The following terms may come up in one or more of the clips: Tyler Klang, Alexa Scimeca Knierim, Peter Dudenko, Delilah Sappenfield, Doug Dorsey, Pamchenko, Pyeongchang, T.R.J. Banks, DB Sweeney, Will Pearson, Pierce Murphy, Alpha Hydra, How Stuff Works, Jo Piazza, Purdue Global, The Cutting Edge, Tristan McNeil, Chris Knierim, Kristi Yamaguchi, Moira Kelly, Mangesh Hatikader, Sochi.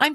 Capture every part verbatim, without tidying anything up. I'm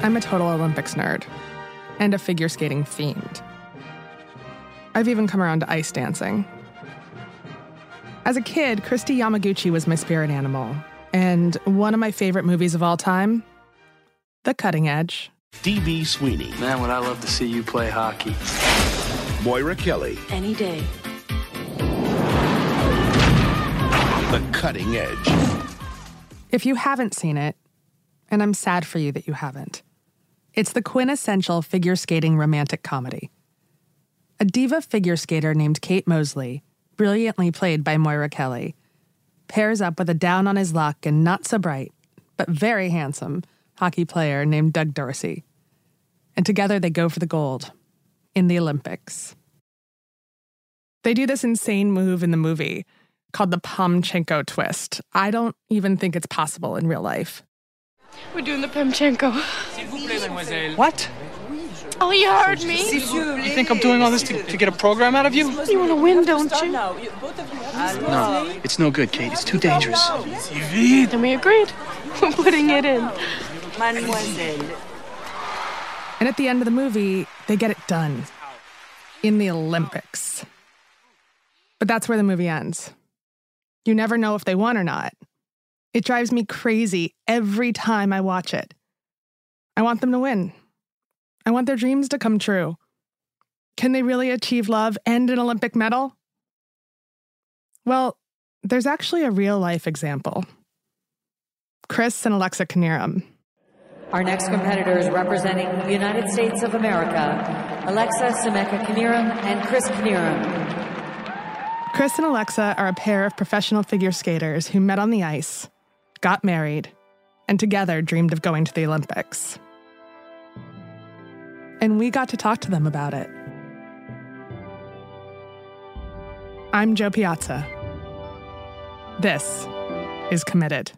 I'm a total Olympics nerd and a figure skating fiend. I've even come around to ice dancing. As a kid, Kristi Yamaguchi was my spirit animal, and one of my favorite movies of all time, The Cutting Edge. D B Sweeney. Man, would I love to see you play hockey. Moira Kelly. Any day. The Cutting Edge. If you haven't seen it, and I'm sad for you that you haven't, it's the quintessential figure skating romantic comedy. A diva figure skater named Kate Mosley, brilliantly played by Moira Kelly, pairs up with a down on his luck and not so bright, but very handsome hockey player named Doug Dorsey. And together they go for the gold in the Olympics. They do this insane move in the movie called the Pamchenko twist. I don't even think it's possible in real life. We're doing the Pamchenko. What? Oh, you heard me. You think I'm doing all this to, to get a program out of you? You want to win, don't you? No, it's no good, Kate. It's too dangerous. Then we agreed. We're putting it in. And at the end of the movie, they get it done. In the Olympics. But that's where the movie ends. You never know if they won or not. It drives me crazy every time I watch it. I want them to win. I want their dreams to come true. Can they really achieve love and an Olympic medal? Well, there's actually a real-life example. Chris and Alexa Knierim. Our next competitor is representing the United States of America, Alexa Scimeca Knierim and Chris Knierim. Chris and Alexa are a pair of professional figure skaters who met on the ice, got married, and together dreamed of going to the Olympics. And we got to talk to them about it. I'm Jo Piazza. This is Committed.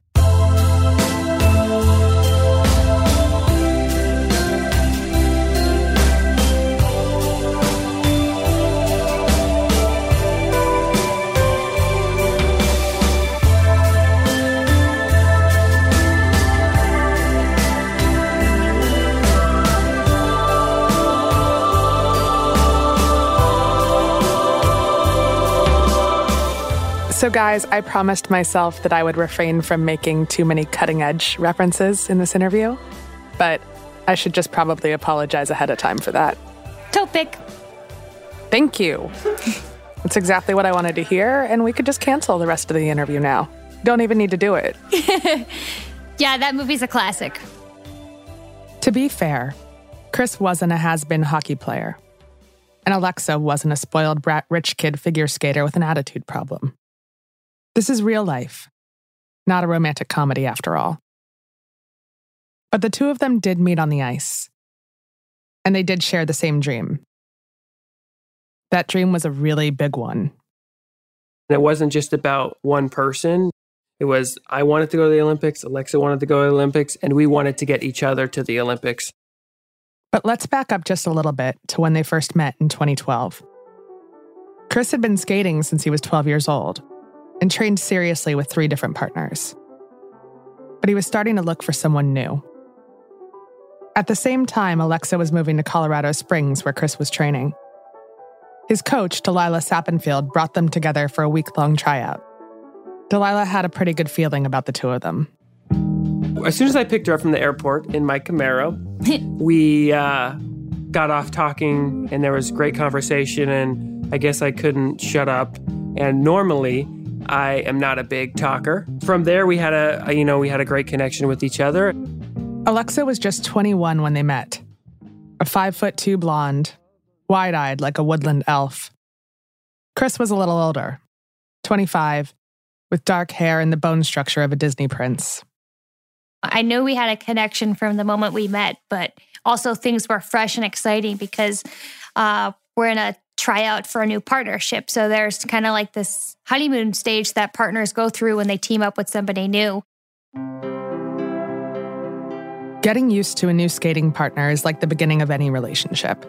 So guys, I promised myself that I would refrain from making too many cutting-edge references in this interview, but I should just probably apologize ahead of time for that. Topic. Thank you. It's exactly what I wanted to hear, and we could just cancel the rest of the interview now. Don't even need to do it. Yeah, that movie's a classic. To be fair, Chris wasn't a has-been hockey player, and Alexa wasn't a spoiled brat rich kid figure skater with an attitude problem. This is real life, not a romantic comedy after all. But the two of them did meet on the ice, and they did share the same dream. That dream was a really big one. It wasn't just about one person. It was, I wanted to go to the Olympics, Alexa wanted to go to the Olympics, and we wanted to get each other to the Olympics. But let's back up just a little bit to when they first met in twenty twelve. Chris had been skating since he was twelve years old and trained seriously with three different partners. But he was starting to look for someone new. At the same time, Alexa was moving to Colorado Springs where Chris was training. His coach, Delilah Sappenfield, brought them together for a week-long tryout. Delilah had a pretty good feeling about the two of them. As soon as I picked her up from the airport in my Camaro, we uh, got off talking, and there was great conversation, and I guess I couldn't shut up. And normally, I am not a big talker. From there, we had a, you know, we had a great connection with each other. Alexa was just twenty-one when they met. A five-foot-two blonde, wide-eyed like a woodland elf. Chris was a little older, twenty-five, with dark hair and the bone structure of a Disney prince. I know we had a connection from the moment we met, but also things were fresh and exciting because uh, we're in a tryout for a new partnership. So there's kind of like this honeymoon stage that partners go through when they team up with somebody new. Getting used to a new skating partner is like the beginning of any relationship.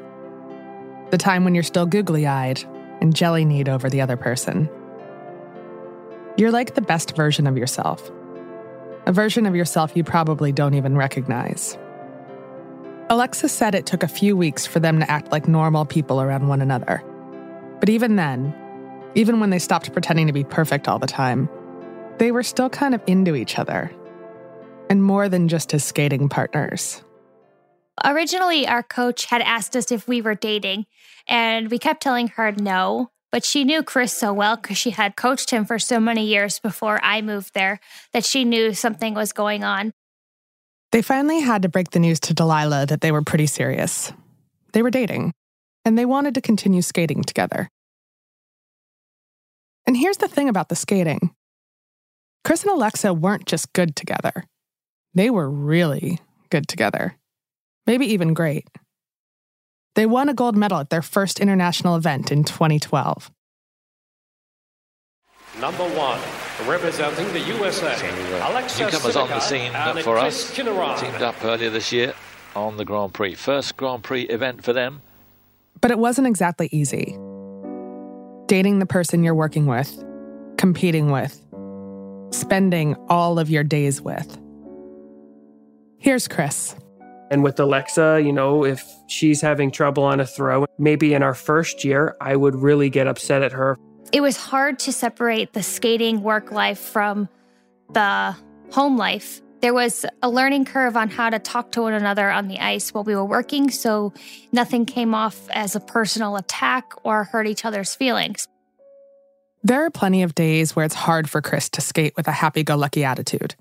The time when you're still googly-eyed and jelly-kneed over the other person. You're like the best version of yourself. A version of yourself you probably don't even recognize. Alexa said it took a few weeks for them to act like normal people around one another. But even then, even when they stopped pretending to be perfect all the time, they were still kind of into each other. And more than just as skating partners. Originally, our coach had asked us if we were dating, and we kept telling her no. But she knew Chris so well because she had coached him for so many years before I moved there that she knew something was going on. They finally had to break the news to Delilah that they were pretty serious. They were dating, and they wanted to continue skating together. And here's the thing about the skating. Chris and Alexa weren't just good together. They were really good together. Maybe even great. They won a gold medal at their first international event in twenty twelve. Number one, representing the U S A, so, uh, Alexa newcomers Scimeca on the scene uh, for us, teamed up earlier this year on the Grand Prix. First Grand Prix event for them. But it wasn't exactly easy. Dating the person you're working with, competing with, spending all of your days with. Here's Chris. And with Alexa, you know, if she's having trouble on a throw, maybe in our first year, I would really get upset at her. It was hard to separate the skating work life from the home life. There was a learning curve on how to talk to one another on the ice while we were working, so nothing came off as a personal attack or hurt each other's feelings. There are plenty of days where it's hard for Chris to skate with a happy-go-lucky attitude.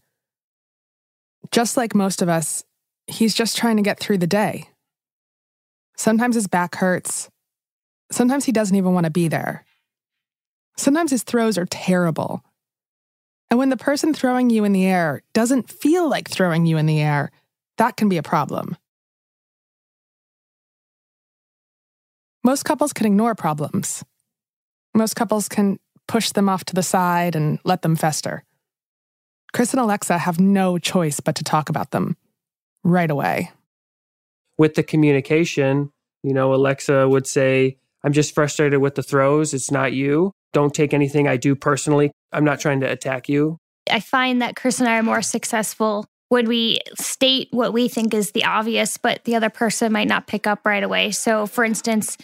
Just like most of us, he's just trying to get through the day. Sometimes his back hurts. Sometimes he doesn't even want to be there. Sometimes his throws are terrible. And when the person throwing you in the air doesn't feel like throwing you in the air, that can be a problem. Most couples can ignore problems. Most couples can push them off to the side and let them fester. Chris and Alexa have no choice but to talk about them. Right away. With the communication, you know, Alexa would say, I'm just frustrated with the throws. It's not you. Don't take anything I do personally. I'm not trying to attack you. I find that Chris and I are more successful when we state what we think is the obvious, but the other person might not pick up right away. So, for instance,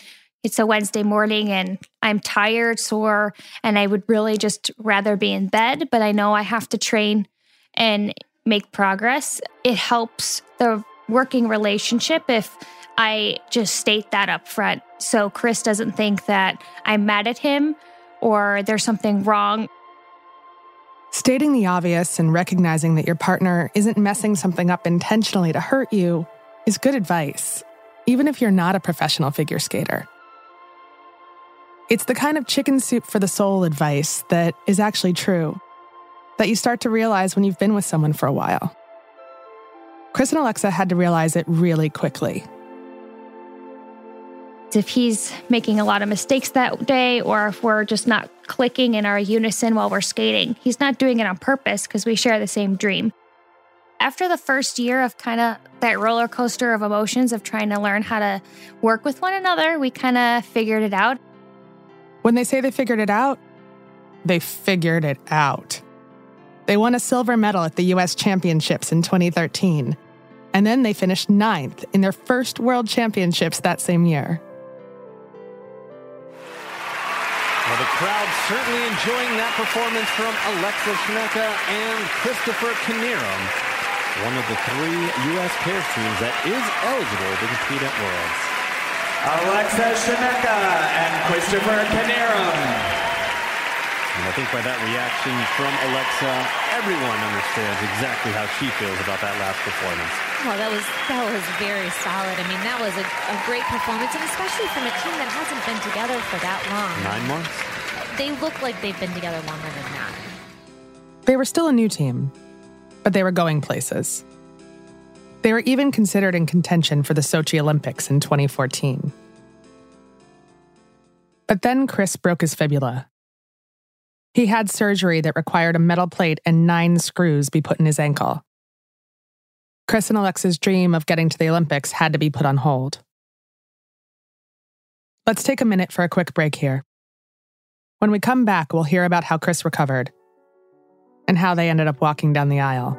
it's a Wednesday morning and I'm tired, sore, and I would really just rather be in bed, but I know I have to train and make progress. It helps the working relationship if I just state that up front. So Chris doesn't think that I'm mad at him or there's something wrong. Stating the obvious and recognizing that your partner isn't messing something up intentionally to hurt you is good advice, even if you're not a professional figure skater. It's the kind of chicken soup for the soul advice that is actually true, that you start to realize when you've been with someone for a while. Chris and Alexa had to realize it really quickly. If he's making a lot of mistakes that day, or if we're just not clicking in our unison while we're skating, he's not doing it on purpose because we share the same dream. After the first year of kind of that roller coaster of emotions of trying to learn how to work with one another, we kind of figured it out. When they say they figured it out, they figured it out. They won a silver medal at the U S Championships in twenty thirteen, and then they finished ninth in their first World Championships that same year. Well, the crowd certainly enjoying that performance from Alexa Scimeca and Christopher Knierim, one of the three U S pairs teams that is eligible to compete at Worlds. Alexa Scimeca and Christopher Knierim. And I think by that reaction from Alexa, everyone understands exactly how she feels about that last performance. Well, that was that was very solid. I mean, that was a, a great performance, and especially from a team that hasn't been together for that long. Nine months? They look like they've been together longer than that. They were still a new team, but they were going places. They were even considered in contention for the Sochi Olympics in twenty fourteen. But then Chris broke his fibula. He had surgery that required a metal plate and nine screws be put in his ankle. Chris and Alexa's dream of getting to the Olympics had to be put on hold. Let's take a minute for a quick break here. When we come back, we'll hear about how Chris recovered and how they ended up walking down the aisle.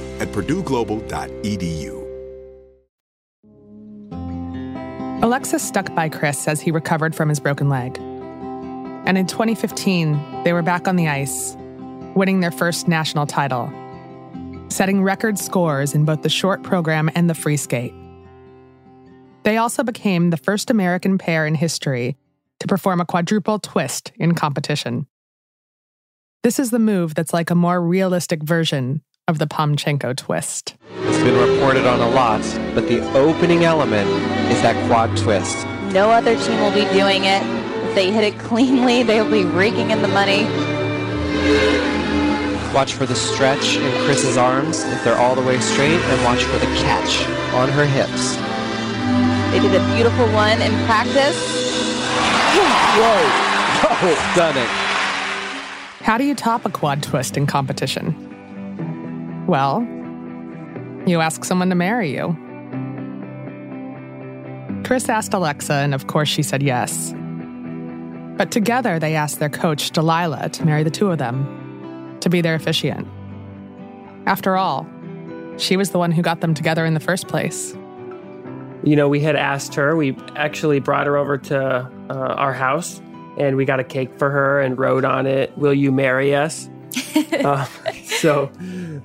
at purdue global dot e d u. Alexa Stuck by Chris says he recovered from his broken leg. And in twenty fifteen, they were back on the ice, winning their first national title, setting record scores in both the short program and the free skate. They also became the first American pair in history to perform a quadruple twist in competition. This is the move that's like a more realistic version of the Pamchenko twist. It's been reported on a lot, but the opening element is that quad twist. No other team will be doing it. If they hit it cleanly, they'll be raking in the money. Watch for the stretch in Chris's arms if they're all the way straight, and watch for the catch on her hips. They did a beautiful one in practice. Whoa! Whoa! Done it. How do you top a quad twist in competition? Well, you ask someone to marry you. Chris asked Alexa, and of course she said yes. But together they asked their coach, Delilah, to marry the two of them, to be their officiant. After all, she was the one who got them together in the first place. You know, we had asked her, we actually brought her over to uh, our house, and we got a cake for her and wrote on it, "Will you marry us?" uh, so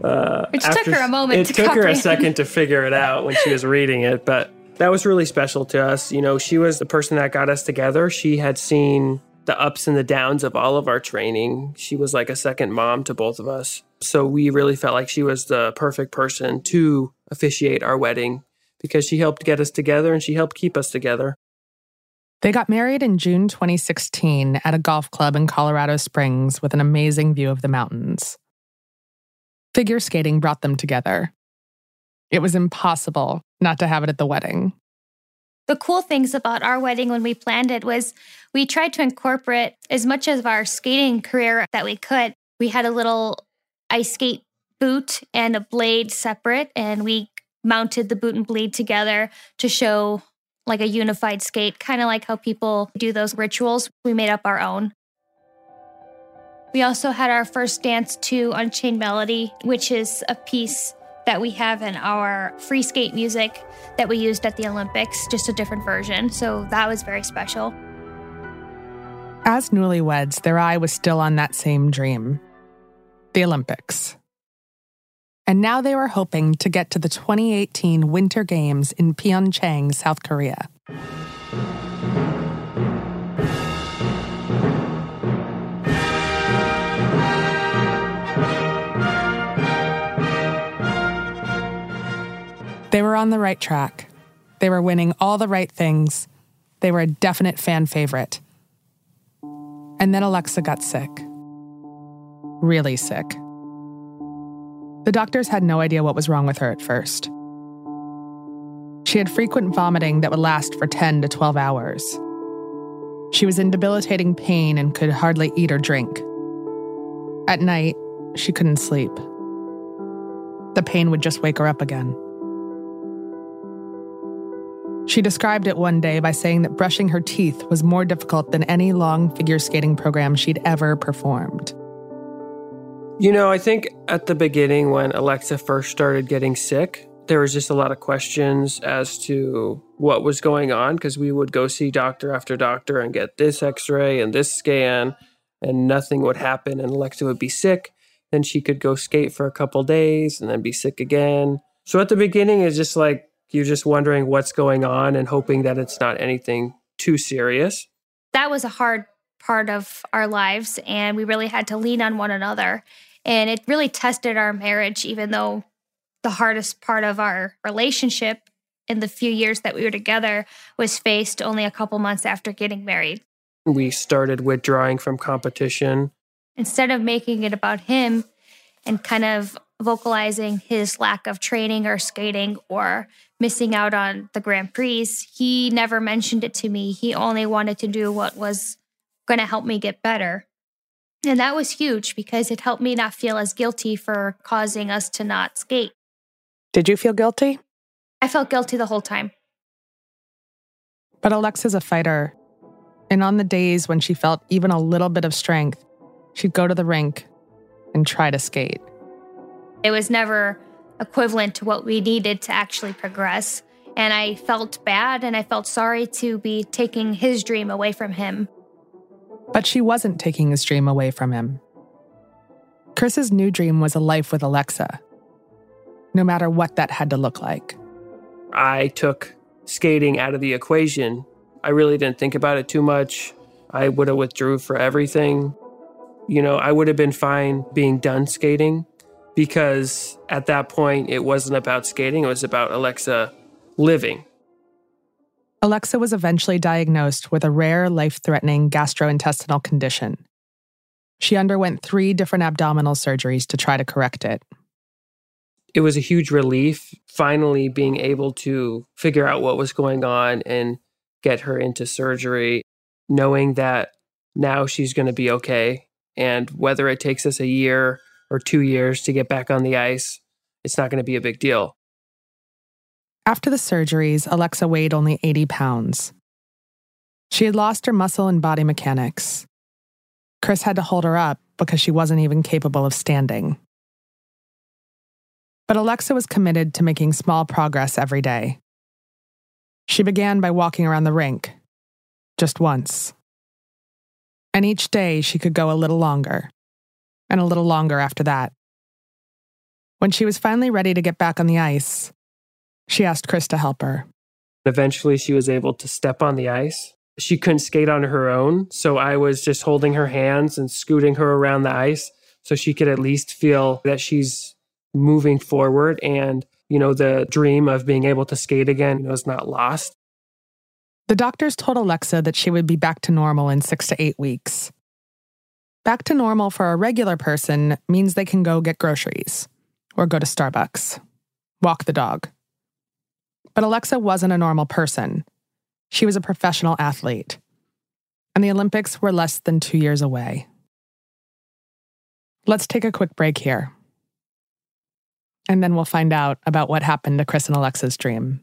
uh, Which after, took her a moment it to took comprehend. her a second to figure it out when she was reading it, but that was really special to us. You know, she was the person that got us together. She had seen the ups and the downs of all of our training. She was like a second mom to both of us. So we really felt like she was the perfect person to officiate our wedding because she helped get us together and she helped keep us together. They got married in June twenty sixteen at a golf club in Colorado Springs with an amazing view of the mountains. Figure skating brought them together. It was impossible not to have it at the wedding. The cool things about our wedding when we planned it was we tried to incorporate as much of our skating career that we could. We had a little ice skate boot and a blade separate, and we mounted the boot and blade together to show like a unified skate, kind of like how people do those rituals. We made up our own. We also had our first dance to Unchained Melody, which is a piece that we have in our free skate music that we used at the Olympics, just a different version. So that was very special. As newlyweds, their eye was still on that same dream, the Olympics. And now they were hoping to get to the twenty eighteen Winter Games in Pyeongchang, South Korea. They were on the right track. They were winning all the right things. They were a definite fan favorite. And then Alexa got sick. Really sick. The doctors had no idea what was wrong with her at first. She had frequent vomiting that would last for ten to twelve hours. She was in debilitating pain and could hardly eat or drink. At night, she couldn't sleep. The pain would just wake her up again. She described it one day by saying that brushing her teeth was more difficult than any long figure skating program she'd ever performed. You know, I think at the beginning when Alexa first started getting sick, there was just a lot of questions as to what was going on because we would go see doctor after doctor and get this x-ray and this scan and nothing would happen and Alexa would be sick. Then she could go skate for a couple days and then be sick again. So at the beginning, it's just like You're just wondering what's going on and hoping that it's not anything too serious. That was a hard part of our lives, and we really had to lean on one another. And it really tested our marriage, even though the hardest part of our relationship in the few years that we were together was faced only a couple months after getting married. We started withdrawing from competition. Instead of making it about him and kind of vocalizing his lack of training or skating or missing out on the Grand Prix, he never mentioned it to me. He only wanted to do what was going to help me get better. And that was huge because it helped me not feel as guilty for causing us to not skate. Did you feel guilty? I felt guilty the whole time. But Alexa's a fighter. And on the days when she felt even a little bit of strength, she'd go to the rink and try to skate. It was never equivalent to what we needed to actually progress. And I felt bad and I felt sorry to be taking his dream away from him. But she wasn't taking his dream away from him. Chris's new dream was a life with Alexa, no matter what that had to look like. I took skating out of the equation. I really didn't think about it too much. I would have withdrew for everything. You know, I would have been fine being done skating because at that point, it wasn't about skating. It was about Alexa living. Alexa was eventually diagnosed with a rare, life-threatening gastrointestinal condition. She underwent three different abdominal surgeries to try to correct it. It was a huge relief, finally being able to figure out what was going on and get her into surgery, knowing that now she's going to be okay. And whether it takes us a year or two years to get back on the ice, it's not going to be a big deal. After the surgeries, Alexa weighed only eighty pounds. She had lost her muscle and body mechanics. Chris had to hold her up because she wasn't even capable of standing. But Alexa was committed to making small progress every day. She began by walking around the rink, just once. And each day she could go a little longer, and a little longer after that. When she was finally ready to get back on the ice, she asked Chris to help her. Eventually, she was able to step on the ice. She couldn't skate on her own, so I was just holding her hands and scooting her around the ice so she could at least feel that she's moving forward and, you know, the dream of being able to skate again was not lost. The doctors told Alexa that she would be back to normal in six to eight weeks. Back to normal for a regular person means they can go get groceries or go to Starbucks, walk the dog. But Alexa wasn't a normal person. She was a professional athlete. And the Olympics were less than two years away. Let's take a quick break here. And then we'll find out about what happened to Chris and Alexa's dream.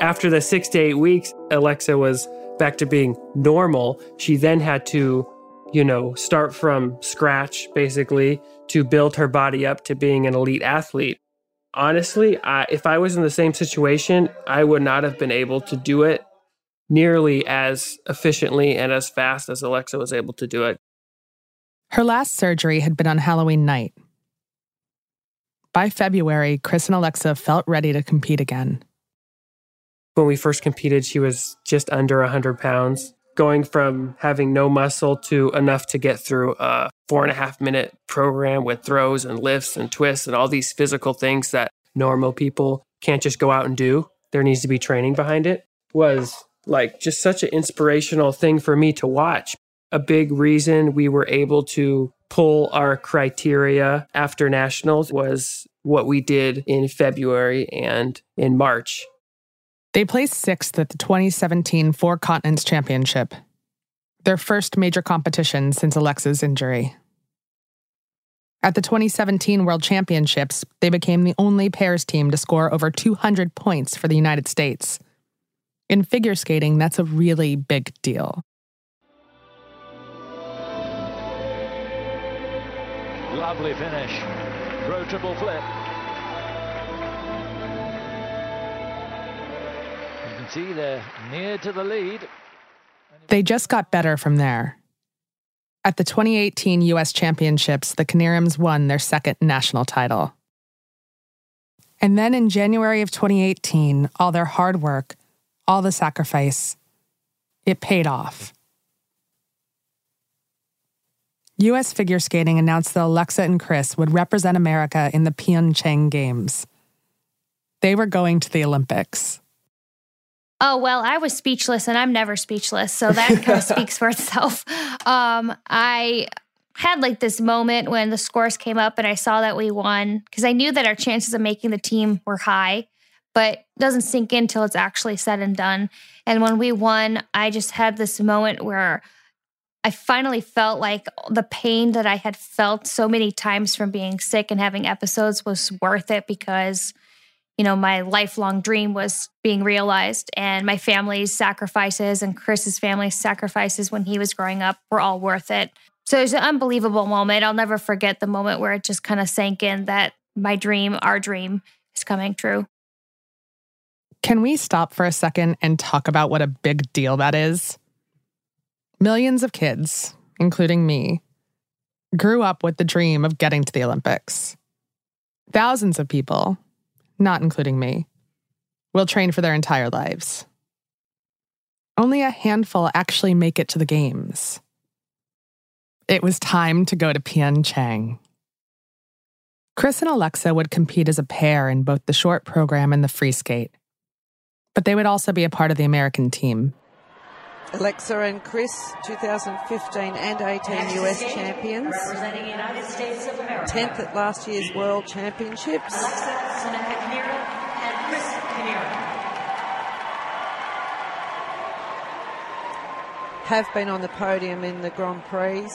After the six to eight weeks, Alexa was back to being normal. She then had to, you know, start from scratch, basically, to build her body up to being an elite athlete. Honestly, I, if I was in the same situation, I would not have been able to do it nearly as efficiently and as fast as Alexa was able to do it. Her last surgery had been on Halloween night. By February, Chris and Alexa felt ready to compete again. When we first competed, she was just under one hundred pounds, going from having no muscle to enough to get through a four and a half minute program with throws and lifts and twists and all these physical things that normal people can't just go out and do. There needs to be training behind it. Was like just such an inspirational thing for me to watch. A big reason we were able to pull our criteria after nationals was what we did in February and in March. They placed sixth at the twenty seventeen Four Continents Championship, their first major competition since Alexa's injury. At the twenty seventeen World Championships, they became the only pairs team to score over two hundred points for the United States. In figure skating, that's a really big deal. Lovely finish. Pro triple flip. See, they're near to the lead. They just got better from there. At the twenty eighteen U S Championships, the Knierims won their second national title. And then in January of twenty eighteen, all their hard work, all the sacrifice, it paid off. U S Figure Skating announced that Alexa and Chris would represent America in the Pyeongchang Games. They were going to the Olympics. Oh, well, I was speechless, and I'm never speechless, so that kind of speaks for itself. Um, I had like this moment when the scores came up and I saw that we won, because I knew that our chances of making the team were high, but it doesn't sink in till it's actually said and done. And when we won, I just had this moment where I finally felt like the pain that I had felt so many times from being sick and having episodes was worth it, because you know, my lifelong dream was being realized, and my family's sacrifices and Chris's family's sacrifices when he was growing up were all worth it. So it was an unbelievable moment. I'll never forget the moment where it just kind of sank in that my dream, our dream, is coming true. Can we stop for a second and talk about what a big deal that is? Millions of kids, including me, grew up with the dream of getting to the Olympics. Thousands of people, not including me, will train for their entire lives. Only a handful actually make it to the games. It was time to go to Pyeongchang. Chris and Alexa would compete as a pair in both the short program and the free skate, but they would also be a part of the American team. Alexa and Chris, two thousand fifteen and eighteen U S champions, representing the United States of America, tenth at last year's World Championships. Alexa Scimeca Knierim and Chris Knierim have been on the podium in the Grand Prix.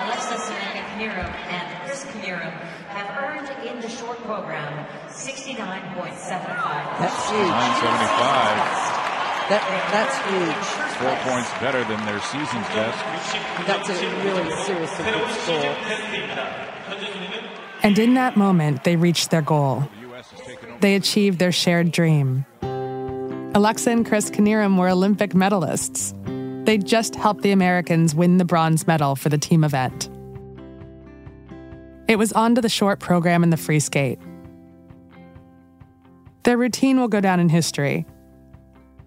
Alexa Scimeca Knierim and Chris Knierim have earned in the short program sixty-nine point seven five. That's huge. nine seventy-five. That, that's huge. Four points better than their season's best. That's a really seriously good score. And in that moment, they reached their goal. They achieved their shared dream. Alexa and Chris Knierim were Olympic medalists. They just helped the Americans win the bronze medal for the team event. It was on to the short program and the free skate. Their routine will go down in history.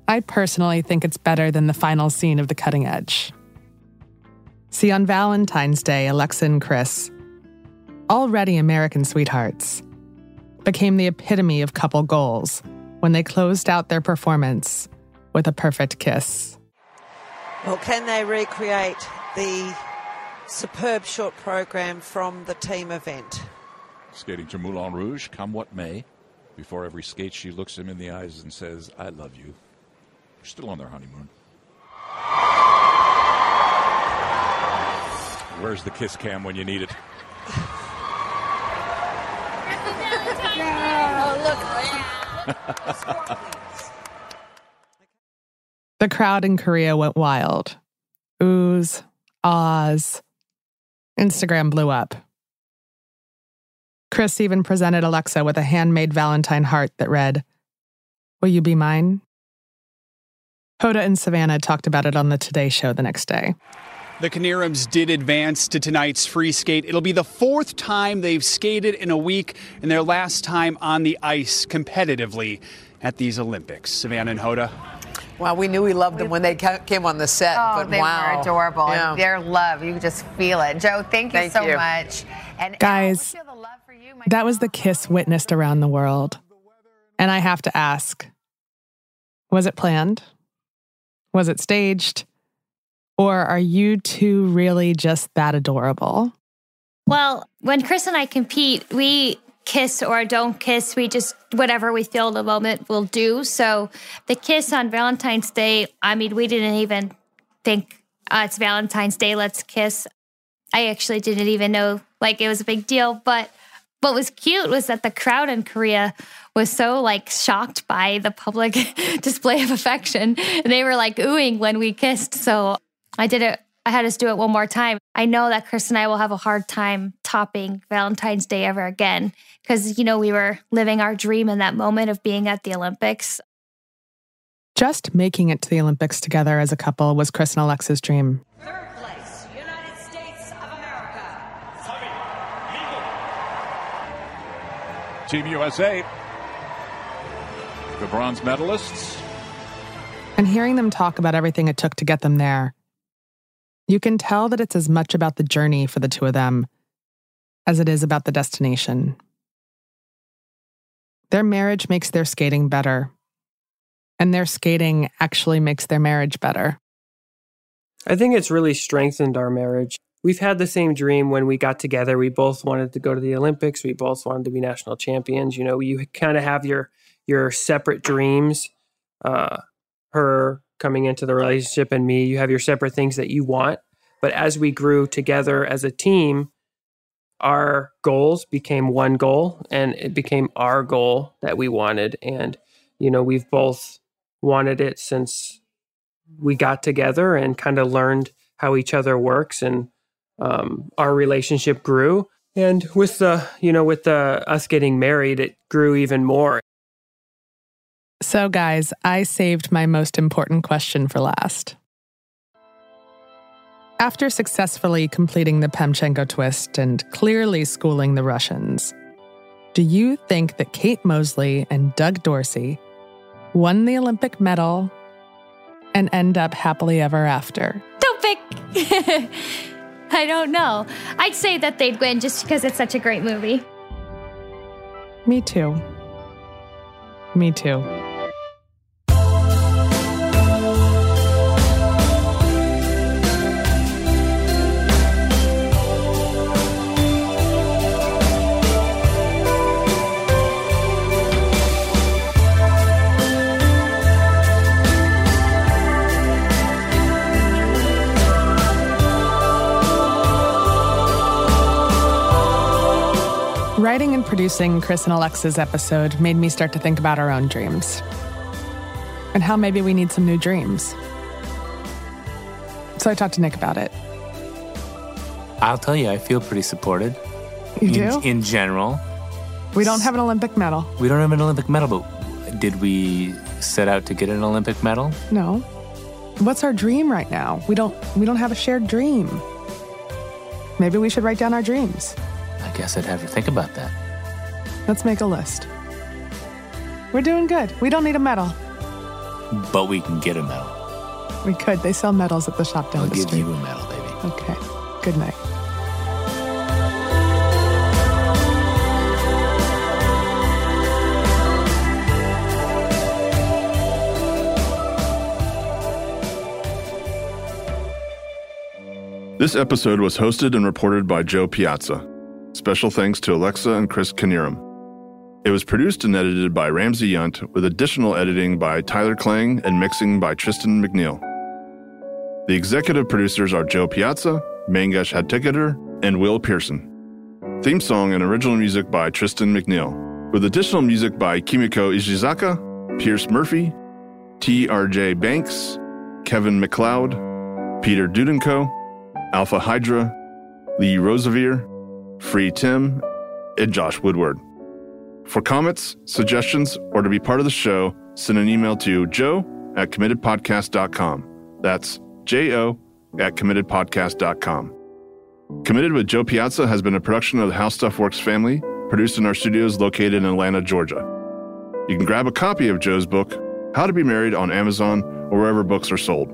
I personally think it's better than the final scene of The Cutting Edge. See, on Valentine's Day, Alexa and Chris, already American sweethearts, became the epitome of couple goals when they closed out their performance with a perfect kiss. Well, can they recreate the superb short program from the team event? Skating to Moulin Rouge, come what may. Before every skate, she looks him in the eyes and says, "I love you." Still on their honeymoon. Where's the kiss cam when you need it? The crowd in Korea went wild. Oohs, ahs. Instagram blew up. Chris even presented Alexa with a handmade Valentine heart that read, "Will you be mine?" Hoda and Savannah talked about it on the Today Show the next day. The Knierims did advance to tonight's free skate. It'll be the fourth time they've skated in a week and their last time on the ice competitively at these Olympics. Savannah and Hoda. Wow, we knew we loved them when they came on the set. Oh, but they wow. were adorable. Yeah. And their love, you just feel it. Joe, thank you thank so you. much. And guys, and love for you, that was the kiss witnessed around the world. And I have to ask, was it planned? Was it staged? Or are you two really just that adorable? Well, when Chris and I compete, we kiss or don't kiss. We just, whatever we feel in the moment, we'll do. So the kiss on Valentine's Day, I mean, we didn't even think, oh, it's Valentine's Day, let's kiss. I actually didn't even know, like, it was a big deal. But what was cute was that the crowd in Korea was so, like, shocked by the public display of affection. And they were, like, oohing when we kissed. So I did it. I had us do it one more time. I know that Chris and I will have a hard time topping Valentine's Day ever again because, you know, we were living our dream in that moment of being at the Olympics. Just making it to the Olympics together as a couple was Chris and Alexa's dream. Third place, United States of America. Sorry. Team U S A. The bronze medalists. And hearing them talk about everything it took to get them there, you can tell that it's as much about the journey for the two of them as it is about the destination. Their marriage makes their skating better, and their skating actually makes their marriage better. I think it's really strengthened our marriage. We've had the same dream when we got together. We both wanted to go to the Olympics. We both wanted to be national champions. You know, you kind of have your your separate dreams, uh, her coming into the relationship and me, you have your separate things that you want. But as we grew together as a team, our goals became one goal and it became our goal that we wanted. And, you know, we've both wanted it since we got together and kind of learned how each other works and um, our relationship grew. And with the, you know, with the us getting married, it grew even more. So guys, I saved my most important question for last. After successfully completing the Pamchenko twist and clearly schooling the Russians, do you think that Kate Mosley and Doug Dorsey won the Olympic medal and end up happily ever after? Don't pick! I don't know. I'd say that they'd win just because it's such a great movie. Me too. Me too. Writing and producing Chris and Alexa's episode made me start to think about our own dreams and how maybe we need some new dreams. So I talked to Nick about it. I'll tell you, I feel pretty supported. You in, do? In general. We don't have an Olympic medal. We don't have an Olympic medal, but did we set out to get an Olympic medal? No. What's our dream right now? We don't, we don't have a shared dream. Maybe we should write down our dreams. I guess I'd have to think about that. Let's make a list. We're doing good. We don't need a medal. But we can get a medal. We could. They sell medals at the shop down I'll the street. I'll give you a medal, baby. Okay. Good night. This episode was hosted and reported by Jo Piazza. Special thanks to Alexa and Chris Knierim. It was produced and edited by Ramsey Yunt, with additional editing by Tyler Klang and mixing by Tristan McNeil. The executive producers are Jo Piazza, Mangesh Hatikader, and Will Pearson. Theme song and original music by Tristan McNeil, with additional music by Kimiko Ishizaka, Pierce Murphy, T R J Banks, Kevin McLeod, Peter Dudenko, Alpha Hydra, Lee Rosevere, Free Tim, and Josh Woodward. For comments, suggestions, or to be part of the show, send an email to joe at committed podcast dot com. That's J-O at committed podcast dot com. Committed with Jo Piazza has been a production of the How Stuff Works family, produced in our studios located in Atlanta, Georgia. You can grab a copy of Joe's book, How to Be Married, on Amazon or wherever books are sold.